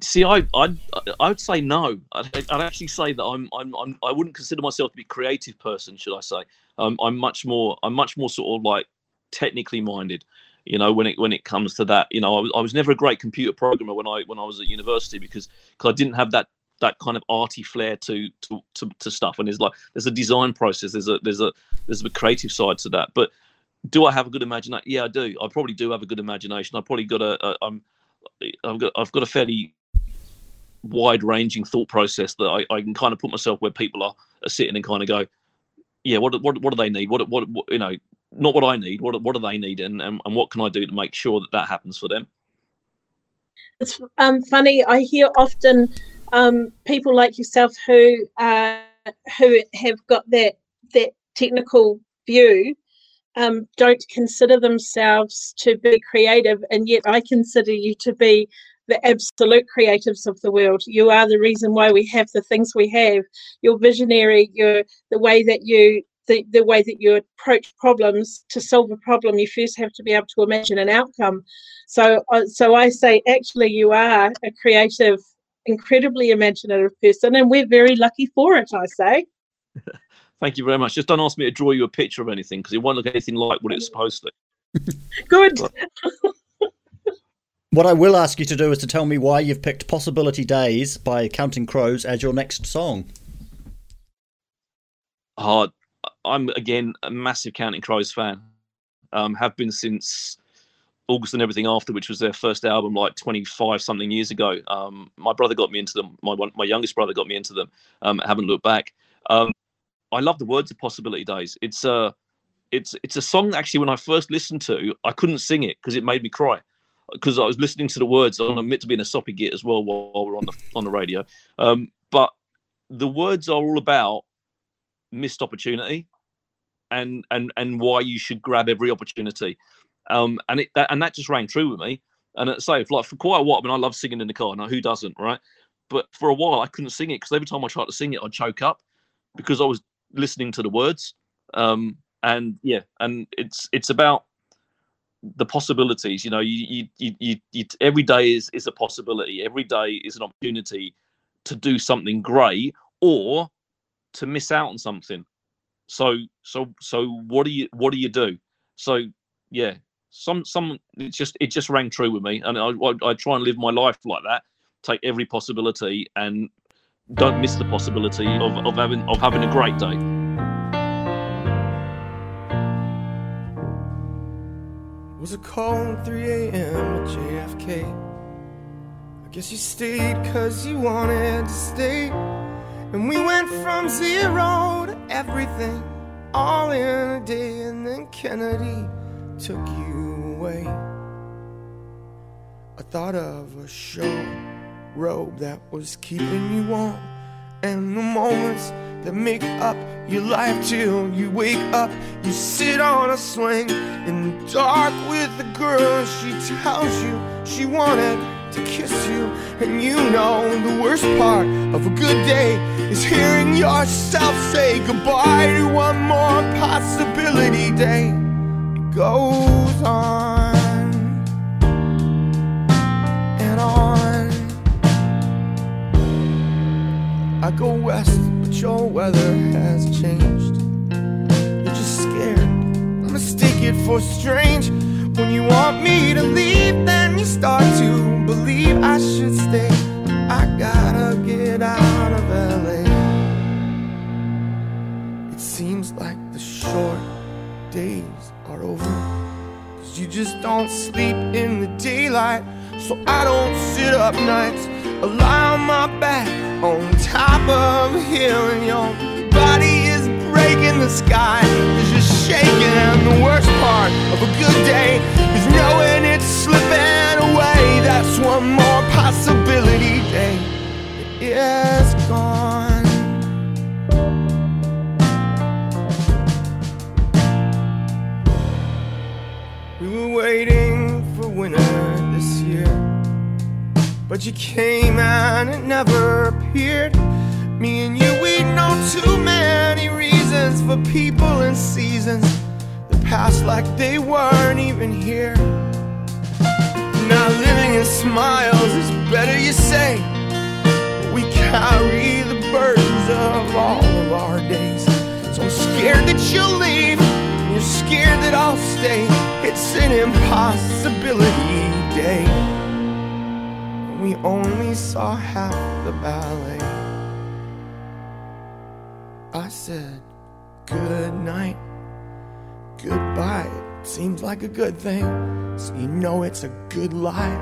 See, I I I would say no. I'd, I'd actually say that I'm I'm I'm I wouldn't consider myself to be a creative person, should I say? Um, I'm much more I'm much more sort of like technically minded. You know, when it when it comes to that, you know, I was I was never a great computer programmer when I when I was at university because because I didn't have that. that kind of arty flair to, to to to stuff, and there's like there's a design process, there's a there's a there's a creative side to that. But do I have a good imagination? Yeah, I do. I probably do have a good imagination. I probably got a, a I'm I've got I've got a fairly wide-ranging thought process that I, I can kind of put myself where people are, are sitting and kind of go, yeah, what what what do they need? What what, what you know, not what I need. What what do they need? And, and and what can I do to make sure that that happens for them? It's um funny. I hear often. Um, people like yourself who uh, who have got that that technical view um, don't consider themselves to be creative, and yet I consider you to be the absolute creatives of the world. You are the reason why we have the things we have. You're visionary. You're the way that you the, the way that you approach problems. To solve a problem, you first have to be able to imagine an outcome. So, uh, so I say, actually, you are a creative, incredibly imaginative person, and we're very lucky for it, I say. Thank you very much. Just don't ask me to draw you a picture of anything, because it won't look anything like what it's supposed to. Good. What I will ask you to do is to tell me why you've picked Possibility Days by Counting Crows as your next song. Oh, I'm, again, a massive Counting Crows fan. Um, have been since August and Everything After, which was their first album, like twenty-five something years ago. Um, my brother got me into them. My one, my youngest brother got me into them. Um, I haven't looked back. Um, I love the words of Possibility Days. It's a, it's, it's a song that actually, when I first listened to, I couldn't sing it because it made me cry. Because I was listening to the words, and I'm admit to being a soppy git as well while we're on the on the radio. Um, but the words are all about missed opportunity, and and and why you should grab every opportunity. Um, and it that, and that just rang true with me. And it's safe, like for quite a while. I mean, I love singing in the car. Now, who doesn't, right? But for a while, I couldn't sing it because every time I tried to sing it, I'd choke up because I was listening to the words. Um, and yeah, and it's it's about the possibilities. You know, you you, you you every day is is a possibility. Every day is an opportunity to do something great or to miss out on something. So so so what do you what do you do? So yeah, some some it just it just rang true with me, and I I, I try and live my life like that. Take every possibility and don't miss the possibility of of having of having a great day. It was a cold three a.m. at J F K. I guess you stayed cause you wanted to stay. And we went from zero to everything, all in a day. And then Kennedy took you away. I thought of a short robe that was keeping you warm, and the moments that make up your life till you wake up. You sit on a swing in the dark with the girl. She tells you she wanted to kiss you. And you know the worst part of a good day is hearing yourself say goodbye to one more possibility day. It goes on and on. I go west, your weather has changed. You're just scared. I mistake it for strange. When you want me to leave, then you start to believe I should stay. I gotta get out of L A. It seems like the short days are over, 'cause you just don't sleep in the daylight. So I don't sit up nights, I lie on my back on top of a hill, and your body is breaking the sky. It's just shaking, and the worst part of a good day is knowing it's slipping away. That's one more possibility day. It is gone. We were waiting for winter, but you came and it never appeared. Me and you, we know too many reasons for people and seasons that pass like they weren't even here. Now living in smiles is better, you say. We carry the burdens of all of our days. So I'm scared that you'll leave, and you're scared that I'll stay. It's an impossibility day. We only saw half the ballet. I said, good night, goodbye. It seems like a good thing, so you know it's a good lie.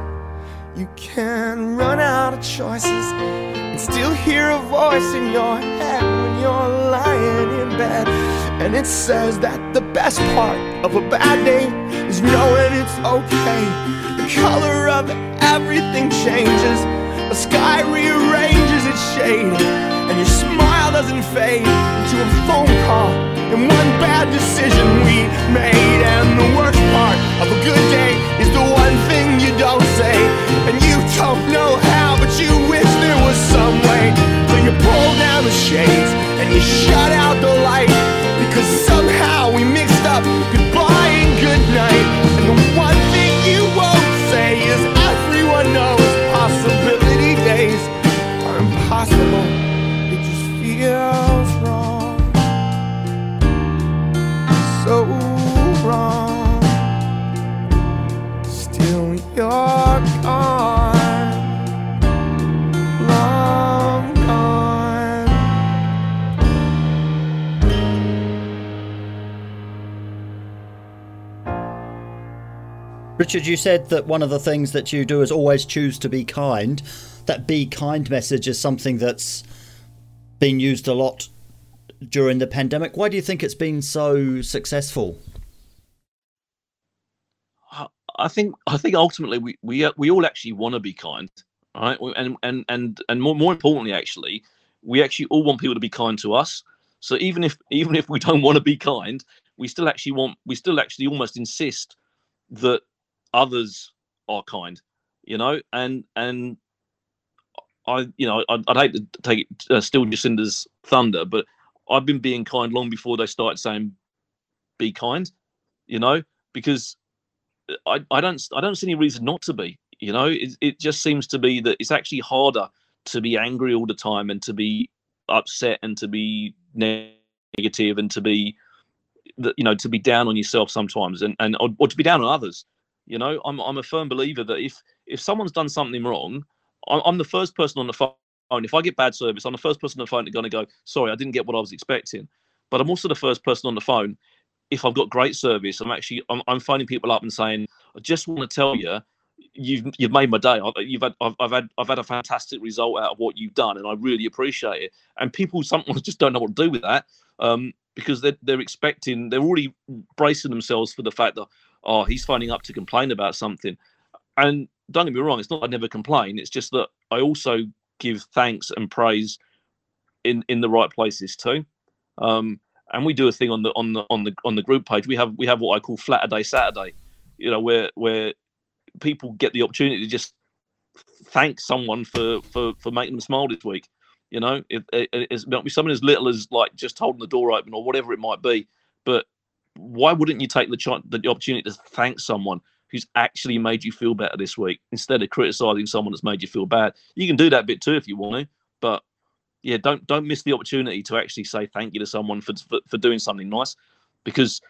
You can run out of choices and still hear a voice in your head when you're lying in bed. And it says that the best part of a bad day is knowing it's okay. Color of everything changes, the sky rearranges its shade, and your smile doesn't sudden fade to a phone call and one bad decision we made. And the worst part of a good day is the one thing you don't say. And you don't know how, but you wish there was some way. So you pull down the shades and you shut out the light, because somehow we mixed up goodbye and goodnight. And the one thing you won't say is everyone knows possibility days are impossible. It just feels wrong, so wrong. Still you're gone, long gone. Richard, you said that one of the things that you do is always choose to be kind. That be kind message is something that's been used a lot during the pandemic. Why do you think it's been so successful? I think I think ultimately we we, we all actually want to be kind, right? And and and and more more importantly, actually, we actually all want people to be kind to us. So even if even if we don't want to be kind, we still actually want we still actually almost insist that others are kind, you know, and and. I, you know, I'd, I'd hate to take it, uh, steal Jacinda's thunder, but I've been being kind long before they started saying, "Be kind," you know, because I, I don't, I don't see any reason not to be. You know, it, it just seems to be that it's actually harder to be angry all the time and to be upset and to be negative and to be, you know, to be down on yourself sometimes and and or, or to be down on others. You know, I'm I'm a firm believer that if if someone's done something wrong, I'm the first person on the phone. If I get bad service, I'm the first person on the phone that's going to go, sorry, I didn't get what I was expecting. But I'm also the first person on the phone. If I've got great service, I'm actually, I'm, I'm phoning people up and saying, I just want to tell you, you've, you've made my day. You've had, I've, I've had, I've had a fantastic result out of what you've done. And I really appreciate it. And people sometimes just don't know what to do with that um, because they're, they're expecting, they're already bracing themselves for the fact that, oh, he's phoning up to complain about something. And don't get me wrong, it's not I never complain. It's just that I also give thanks and praise in, in the right places too. Um, and we do a thing on the on the on the on the group page. We have we have what I call Flatter Day Saturday, you know, where where people get the opportunity to just thank someone for for, for making them smile this week. You know, it, it, it's not something as little as like just holding the door open or whatever it might be. But why wouldn't you take the ch- the opportunity to thank someone who's actually made you feel better this week, instead of criticizing someone that's made you feel bad? You can do that bit too if you want to, but yeah, don't don't miss the opportunity to actually say thank you to someone for for, for doing something nice, because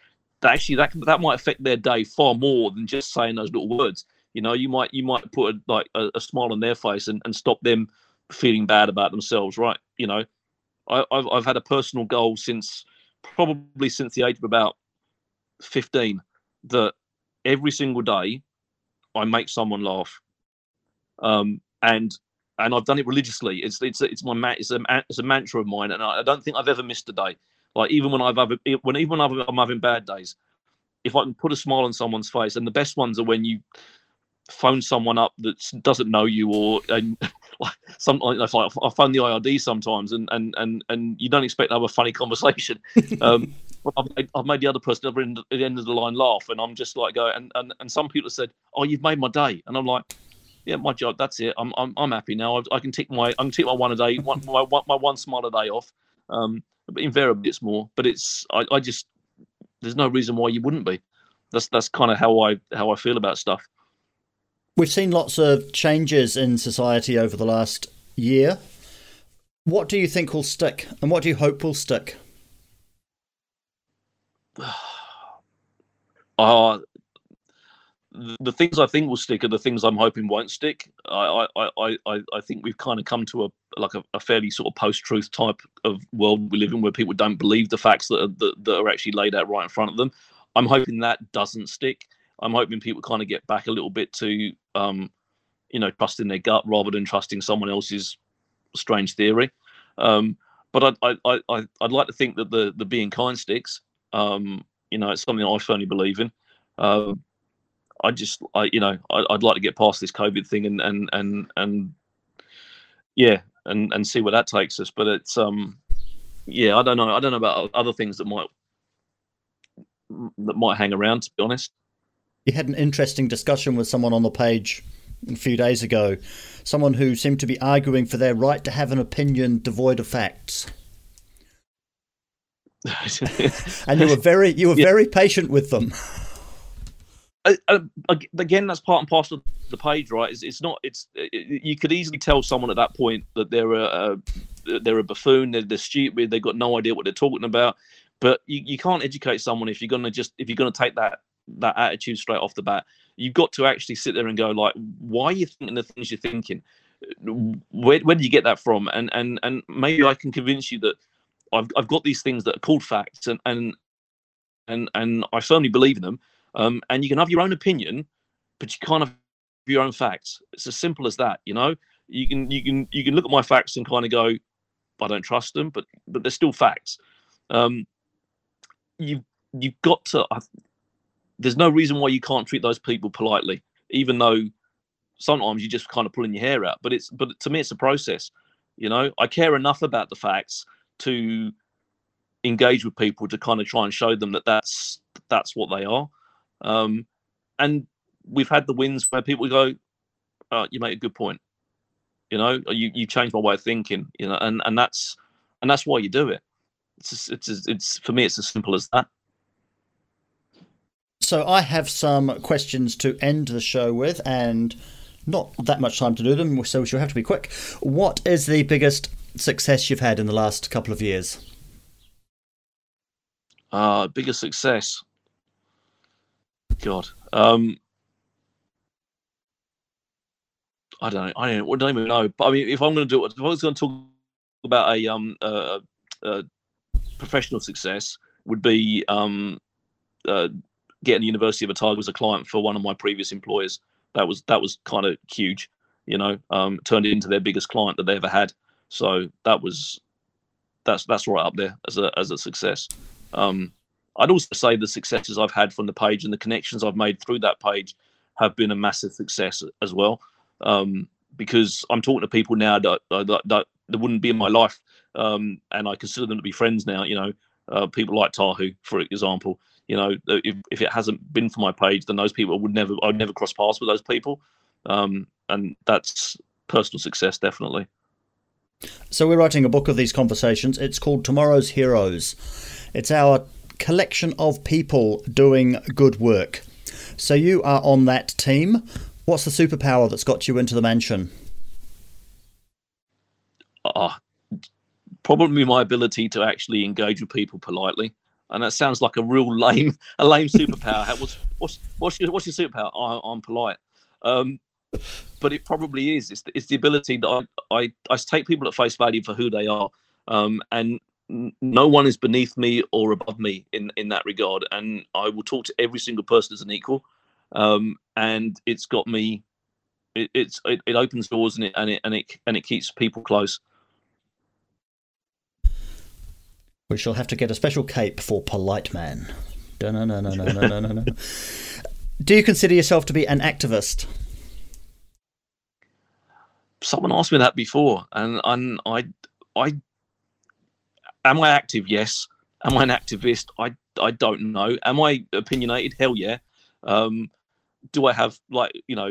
that actually that that might affect their day far more than just saying those little words. You know, you might you might put a, like a, a smile on their face and, and stop them feeling bad about themselves, right? You know, I, I've I've had a personal goal since probably since the age of about fifteen that every single day I make someone laugh. Um, and, and I've done it religiously. It's, it's, it's my mat, it's a, it's a mantra of mine. And I, I don't think I've ever missed a day. Like even when I've, when, even when I'm having bad days, if I can put a smile on someone's face, and the best ones are when you phone someone up that doesn't know you, or, and like sometimes like, I phone the I R D sometimes and, and, and, and you don't expect to have a funny conversation. Um, I've made, I've made the other person at the end of the line laugh, and I'm just like, go and, and, and some people have said, "Oh, you've made my day," and I'm like, "Yeah, my job. That's it. I'm I'm I'm happy now. I, I can tick my I can tick my one a day, one, my one, my one smile a day off." Um, but invariably it's more. But it's I, I just there's no reason why you wouldn't be. That's that's kind of how I how I feel about stuff. We've seen lots of changes in society over the last year. What do you think will stick, and what do you hope will stick? Uh, the, the things I think will stick are the things I'm hoping won't stick. I I, I, I think we've kind of come to a like a, a fairly sort of post-truth type of world we live in, where people don't believe the facts that are, that, that are actually laid out right in front of them. I'm hoping that doesn't stick. I'm hoping people kind of get back a little bit to, um, you know, trusting their gut rather than trusting someone else's strange theory. Um, but I, I, I, I'd like to think that the the being kind sticks. Um, you know, it's something I firmly believe in. Um, I just, I, you know, I, I'd like to get past this COVID thing and, and, and, and yeah, and, and see where that takes us. But it's, um, yeah, I don't know. I don't know about other things that might that might hang around, to be honest. You had an interesting discussion with someone on the page a few days ago, someone who seemed to be arguing for their right to have an opinion devoid of facts. And you were very, you were yeah. very patient with them. I, I, again, that's part and parcel of the page, right? It's, it's not. It's it, you could easily tell someone at that point that they're a, a they're a buffoon, they're, they're stupid, they've got no idea what they're talking about. But you, you can't educate someone if you're gonna just if you're gonna take that that attitude straight off the bat. You've got to actually sit there and go, like, why are you thinking the things you're thinking? Where where do you get that from? And and and maybe I can convince you that I've I've got these things that are called facts, and and and, and I firmly believe in them. Um, and you can have your own opinion, but you can't have your own facts. It's as simple as that, you know. You can you can you can look at my facts and kind of go, I don't trust them, but but they're still facts. Um, you've you've got to. I've, there's no reason why you can't treat those people politely, even though sometimes you're just kind of pulling your hair out. But it's but to me, it's a process, you know. I care enough about the facts to engage with people to kind of try and show them that that's that's what they are. Um, and we've had the wins where people go, oh, you make a good point, you know, or you, you changed my way of thinking, you know, and, and that's, and that's why you do it. It's, just, it's, just, it's, for me, it's as simple as that. So I have some questions to end the show with, and not that much time to do them, so you'll have to be quick. What is the biggest success you've had in the last couple of years? Uh, biggest success. God, um, I don't know. I don't, I don't even know. But I mean, if I'm going to do it, if I was going to talk about a um uh, uh, professional success, would be um uh, getting the University of Otago as a client for one of my previous employers. That was that was kind of huge, you know. Um, turned it into their biggest client that they ever had. So that was that's that's right up there as a as a success. Um. I'd also say the successes I've had from the page and the connections I've made through that page have been a massive success as well, um, because I'm talking to people now that, that, that, that wouldn't be in my life, um, and I consider them to be friends now, you know, uh, people like Tahu, for example. You know, if, if it hasn't been for my page, then those people would never, I'd never cross paths with those people, um, and that's personal success, definitely. So we're writing a book of these conversations. It's called Tomorrow's Heroes. It's our collection of people doing good work. So you are on that team. What's the superpower that's got you into the mansion? Uh, probably my ability to actually engage with people politely. And that sounds like a real lame, a lame superpower. what's, what's, what's, your, what's your superpower? I, I'm polite. Um, but it probably is. It's the, it's the ability that I, I, I take people at face value for who they are. Um, and no one is beneath me or above me in, in that regard. And I will talk to every single person as an equal. Um, and it's got me, it, it's, it, it opens doors and it, and it, and it, and it keeps people close. We shall have to get a special cape for Polite Man. No, no, no, no, no, no, no, no. Do you consider yourself to be an activist? Someone asked me that before, and, and I, I, am I active? Yes. Am I an activist? I, I don't know. Am I opinionated? Hell yeah. Um, do I have, like, you know,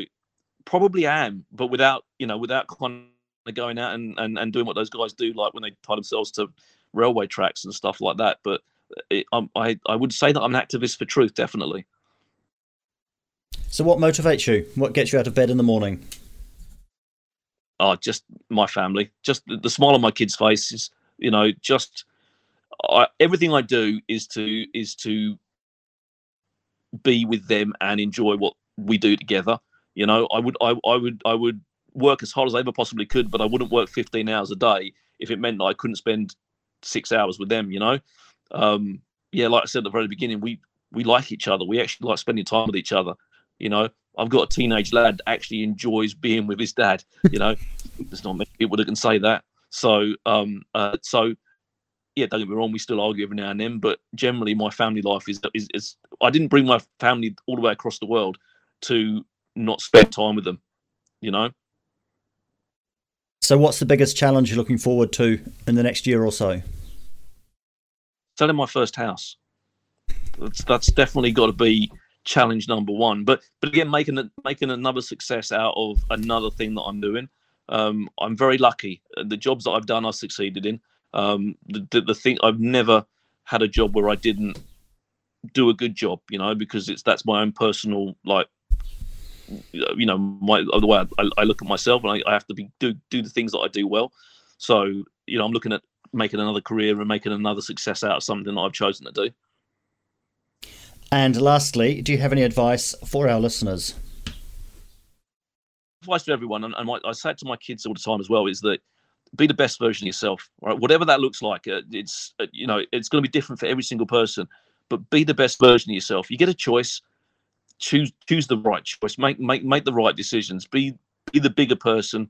probably am, but without, you know, without kind of going out and, and, and doing what those guys do, like when they tie themselves to railway tracks and stuff like that. But it, um, I, I would say that I'm an activist for truth, definitely. So what motivates you? What gets you out of bed in the morning? Oh, just my family. Just the, the smile on my kids' faces. You know, just I, everything I do is to is to be with them and enjoy what we do together. You know, I would I, I would I would work as hard as I ever possibly could, but I wouldn't work fifteen hours a day if it meant that I couldn't spend six hours with them. You know, um, yeah, like I said at the very beginning, we we like each other. We actually like spending time with each other. You know, I've got a teenage lad that actually enjoys being with his dad. You know, there's not many people that can say that. So, um, uh, so yeah, don't get me wrong. We still argue every now and then, but generally my family life is, is, is, I didn't bring my family all the way across the world to not spend time with them, you know? So what's the biggest challenge you're looking forward to in the next year or so? selling my first house. That's, that's definitely got to be challenge number one. But but again, making a, making another success out of another thing that I'm doing. Um, I'm very lucky. The jobs that I've done, I succeeded in. Um, the, the, the thing, I've never had a job where I didn't do a good job, you know, because it's that's my own personal, like, you know, my the way I, I look at myself, and I, I have to be do do the things that I do well. So, you know, I'm looking at making another career and making another success out of something that I've chosen to do. And lastly, do you have any advice for our listeners? Advice to everyone, and, and I say it to my kids all the time as well, is that be the best version of yourself, right? Whatever that looks like, it's, you know, it's going to be different for every single person, but be the best version of yourself. You get a choice, choose choose the right choice, make make make the right decisions, be be the bigger person,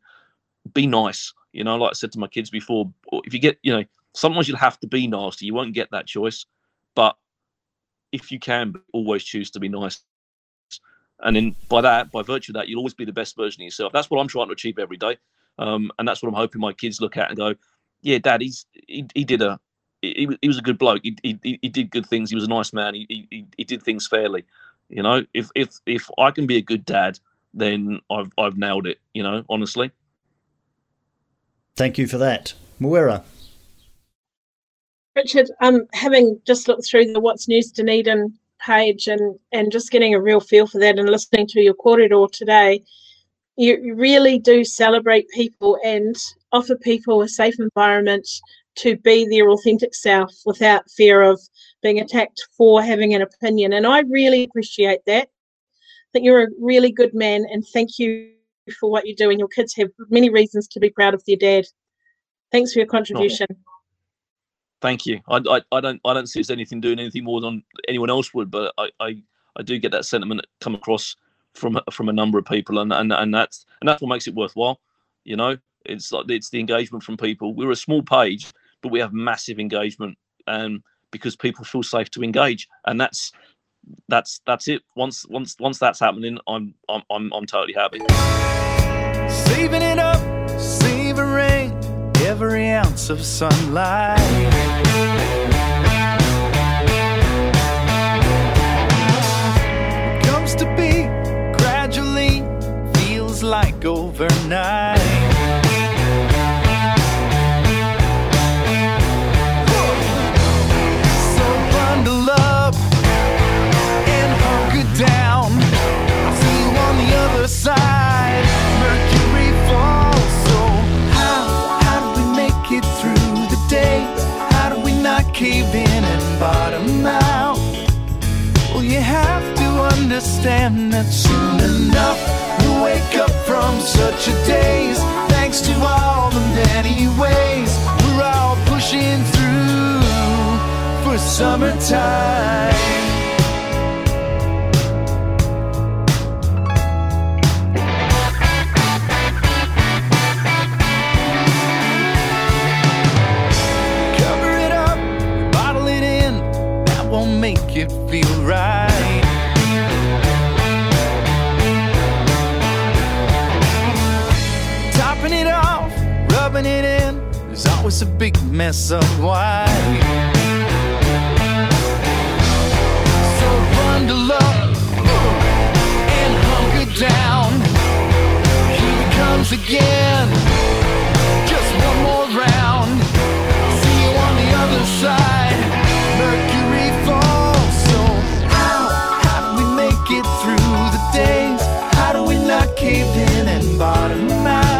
be nice. You know, like I said to my kids before, if you get, you know, sometimes you'll have to be nasty, you won't get that choice, but if you can, always choose to be nice. And then by that, by virtue of that, you'll always be the best version of yourself. That's what I'm trying to achieve every day. Um, and that's what I'm hoping my kids look at and go, yeah, Dad, he's, he, he did a, he, he was a good bloke. He, he, he did good things. He was a nice man. He, he, he did things fairly. You know, if, if, if I can be a good dad, then I've, I've nailed it, you know, honestly. Thank you for that. Moira. Richard, um, having just looked through the What's News Dunedin page and, and just getting a real feel for that and listening to your kōrero today, you really do celebrate people and offer people a safe environment to be their authentic self without fear of being attacked for having an opinion. And I really appreciate that. I think you're a really good man, and thank you for what you do. And your kids have many reasons to be proud of their dad. Thanks for your contribution. Nice. Thank you. I, I, I don't I don't see us anything doing anything more than anyone else would, but I, I, I do get that sentiment come across from from a number of people, and, and and that's and that's what makes it worthwhile. You know, it's like it's the engagement from people. We're a small page, but we have massive engagement, and um, because people feel safe to engage, and that's that's that's it. Once once once that's happening, I'm I'm I'm, I'm totally happy. Saving it up, savoring every ounce of sunlight. Like overnight. So bundle up and hunker down. I'll see you on the other side. Mercury falls. So how how do we make it through the day? How do we not cave in and bottom out? Well, you have to understand that soon enough. Wake up from such a daze. Thanks to all the many ways we're all pushing through for summertime. Cover it up, bottle it in. That won't make it feel right. It off, rubbing it in, there's always a big mess of why. So bundle up and hunker down. Here it comes again, just one more round. See you on the other side. Mercury falls. So how, how do we make it through the days? How do we not cave in and bottom out?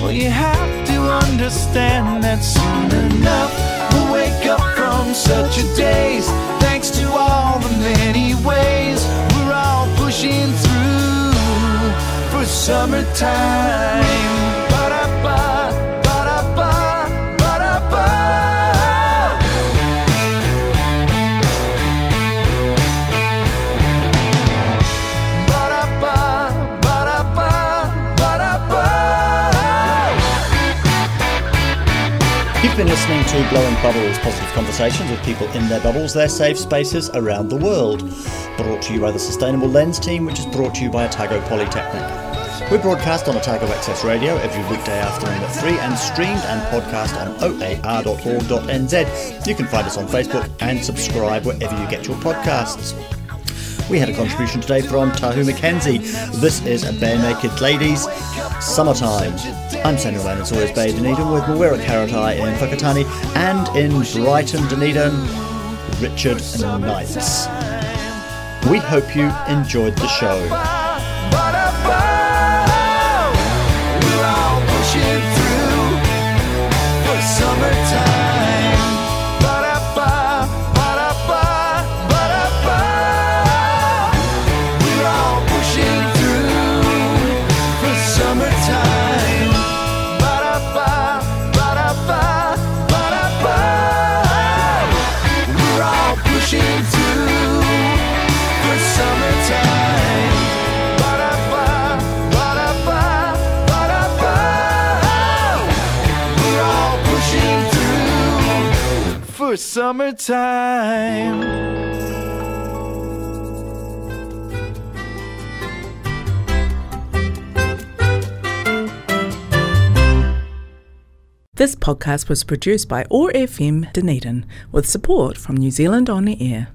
Well, you have to understand that soon enough we'll wake up from such a daze. Thanks to all the many ways we're all pushing through for summertime. Ba-da-ba, ba-da-ba, ba-da-ba. You've been listening to Blowing Bubbles, positive conversations with people in their bubbles, their safe spaces around the world. Brought to you by the Sustainable Lens team, which is brought to you by Otago Polytech. We broadcast on Otago Access Radio every weekday afternoon at three and streamed and podcast on o a r dot org dot n z. You can find us on Facebook and subscribe wherever you get your podcasts. We had a contribution today from Tahu Mackenzie. This is a Bare Naked Ladies, Summertime. I'm Samuel Mann in Sawyers Bay, Dunedin, with Moira Karatai in Whakatāne, and in Brighton, Dunedin, Richard Knight. We hope you enjoyed the show. We're all pushing through for summertime. Summertime. This podcast was produced by O R F M Dunedin with support from New Zealand On the Air.